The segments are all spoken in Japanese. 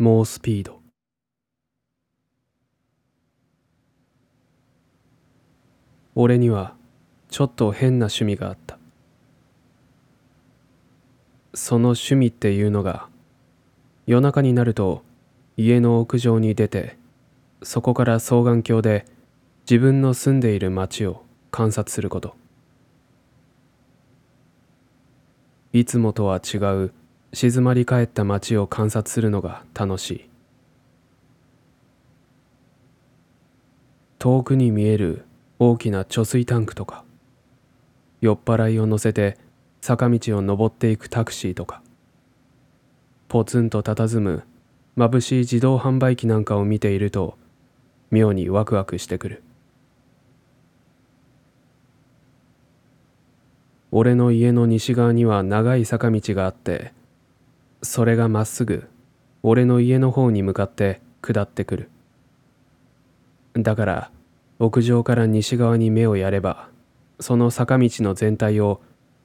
猛スピード。俺にはちょっと変な趣味があった。その趣味っていうのが、夜中になると家の屋上に出て、そこから双眼鏡で自分の住んでいる街を観察すること。いつもとは違う静まり返った街を観察するのが楽しい。遠くに見える大きな貯水タンクとか、酔っ払いを乗せて坂道を登っていくタクシーとか、ポツンと佇む眩しい自動販売機なんかを見ていると、妙にワクワクしてくる。俺の家の西側には長い坂道があって、それがまっすぐ俺の家の方に向かって下ってくる。だから屋上から西側に目をやれば、その坂道の全体を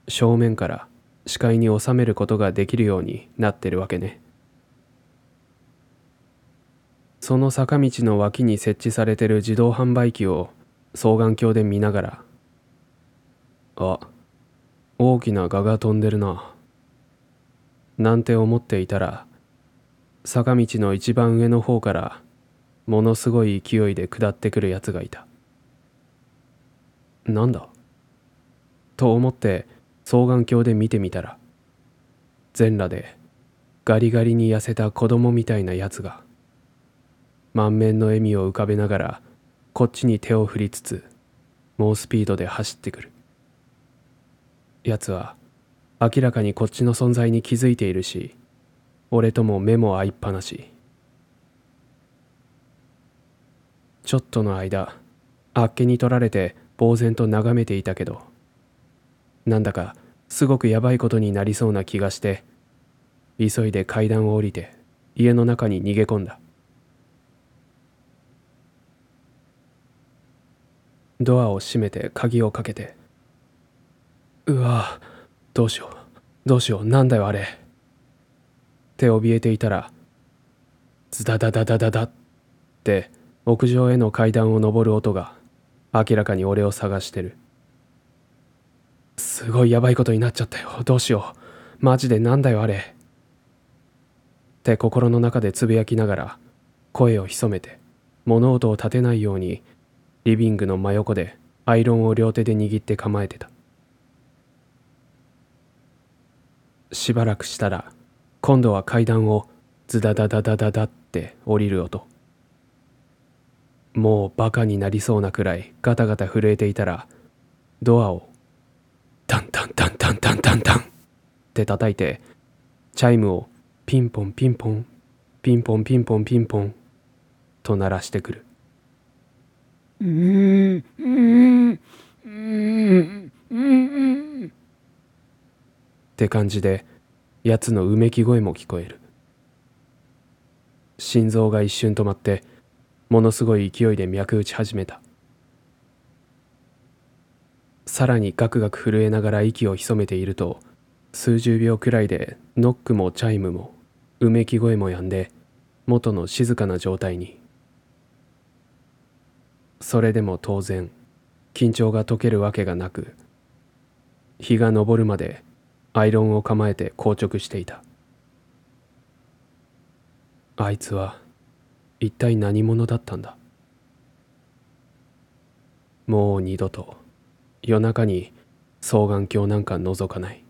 正面から視界に収めることができるようになってるわけね。その坂道の脇に設置されてる自動販売機を双眼鏡で見ながら、あ、大きな蛾が飛んでるな、なんて思っていたら、坂道の一番上の方からものすごい勢いで下ってくるやつがいた。なんだと思って双眼鏡で見てみたら、全裸でガリガリに痩せた子供みたいなやつが、満面の笑みを浮かべながらこっちに手を振りつつ、猛スピードで走ってくる。やつは明らかにこっちの存在に気づいているし、俺とも目も合いっぱなし。ちょっとの間、あっけに取られて呆然と眺めていたけど、なんだかすごくやばいことになりそうな気がして、急いで階段を降りて家の中に逃げ込んだ。ドアを閉めて鍵をかけて、うわ、どうしようどうしよう、なんだよあれって怯えていたら、ズダダダダダダって屋上への階段を上る音が、明らかに俺を探してる。すごいやばいことになっちゃったよ、どうしよう、マジでなんだよあれって心の中でつぶやきながら、声を潜めて物音を立てないようにリビングの真横でアイロンを両手で握って構えてた。しばらくしたら、今度は階段をズダダダダダダって降りる音。もうバカになりそうなくらいガタガタ震えていたら、ドアをタンタンタンタンタンタンタンって叩いて、チャイムをピンポンピンポンピンポンピンポンピンポンと鳴らしてくる。って感じで、やつのうめき声も聞こえる。心臓が一瞬止まって、ものすごい勢いで脈打ち始めた。さらにガクガク震えながら息を潜めていると、数十秒くらいでノックもチャイムもうめき声も止んで、元の静かな状態に。それでも当然緊張が解けるわけがなく、日が昇るまでアイロンを構えて硬直していた。あいつは一体何者だったんだ。もう二度と夜中に双眼鏡なんか覗かない。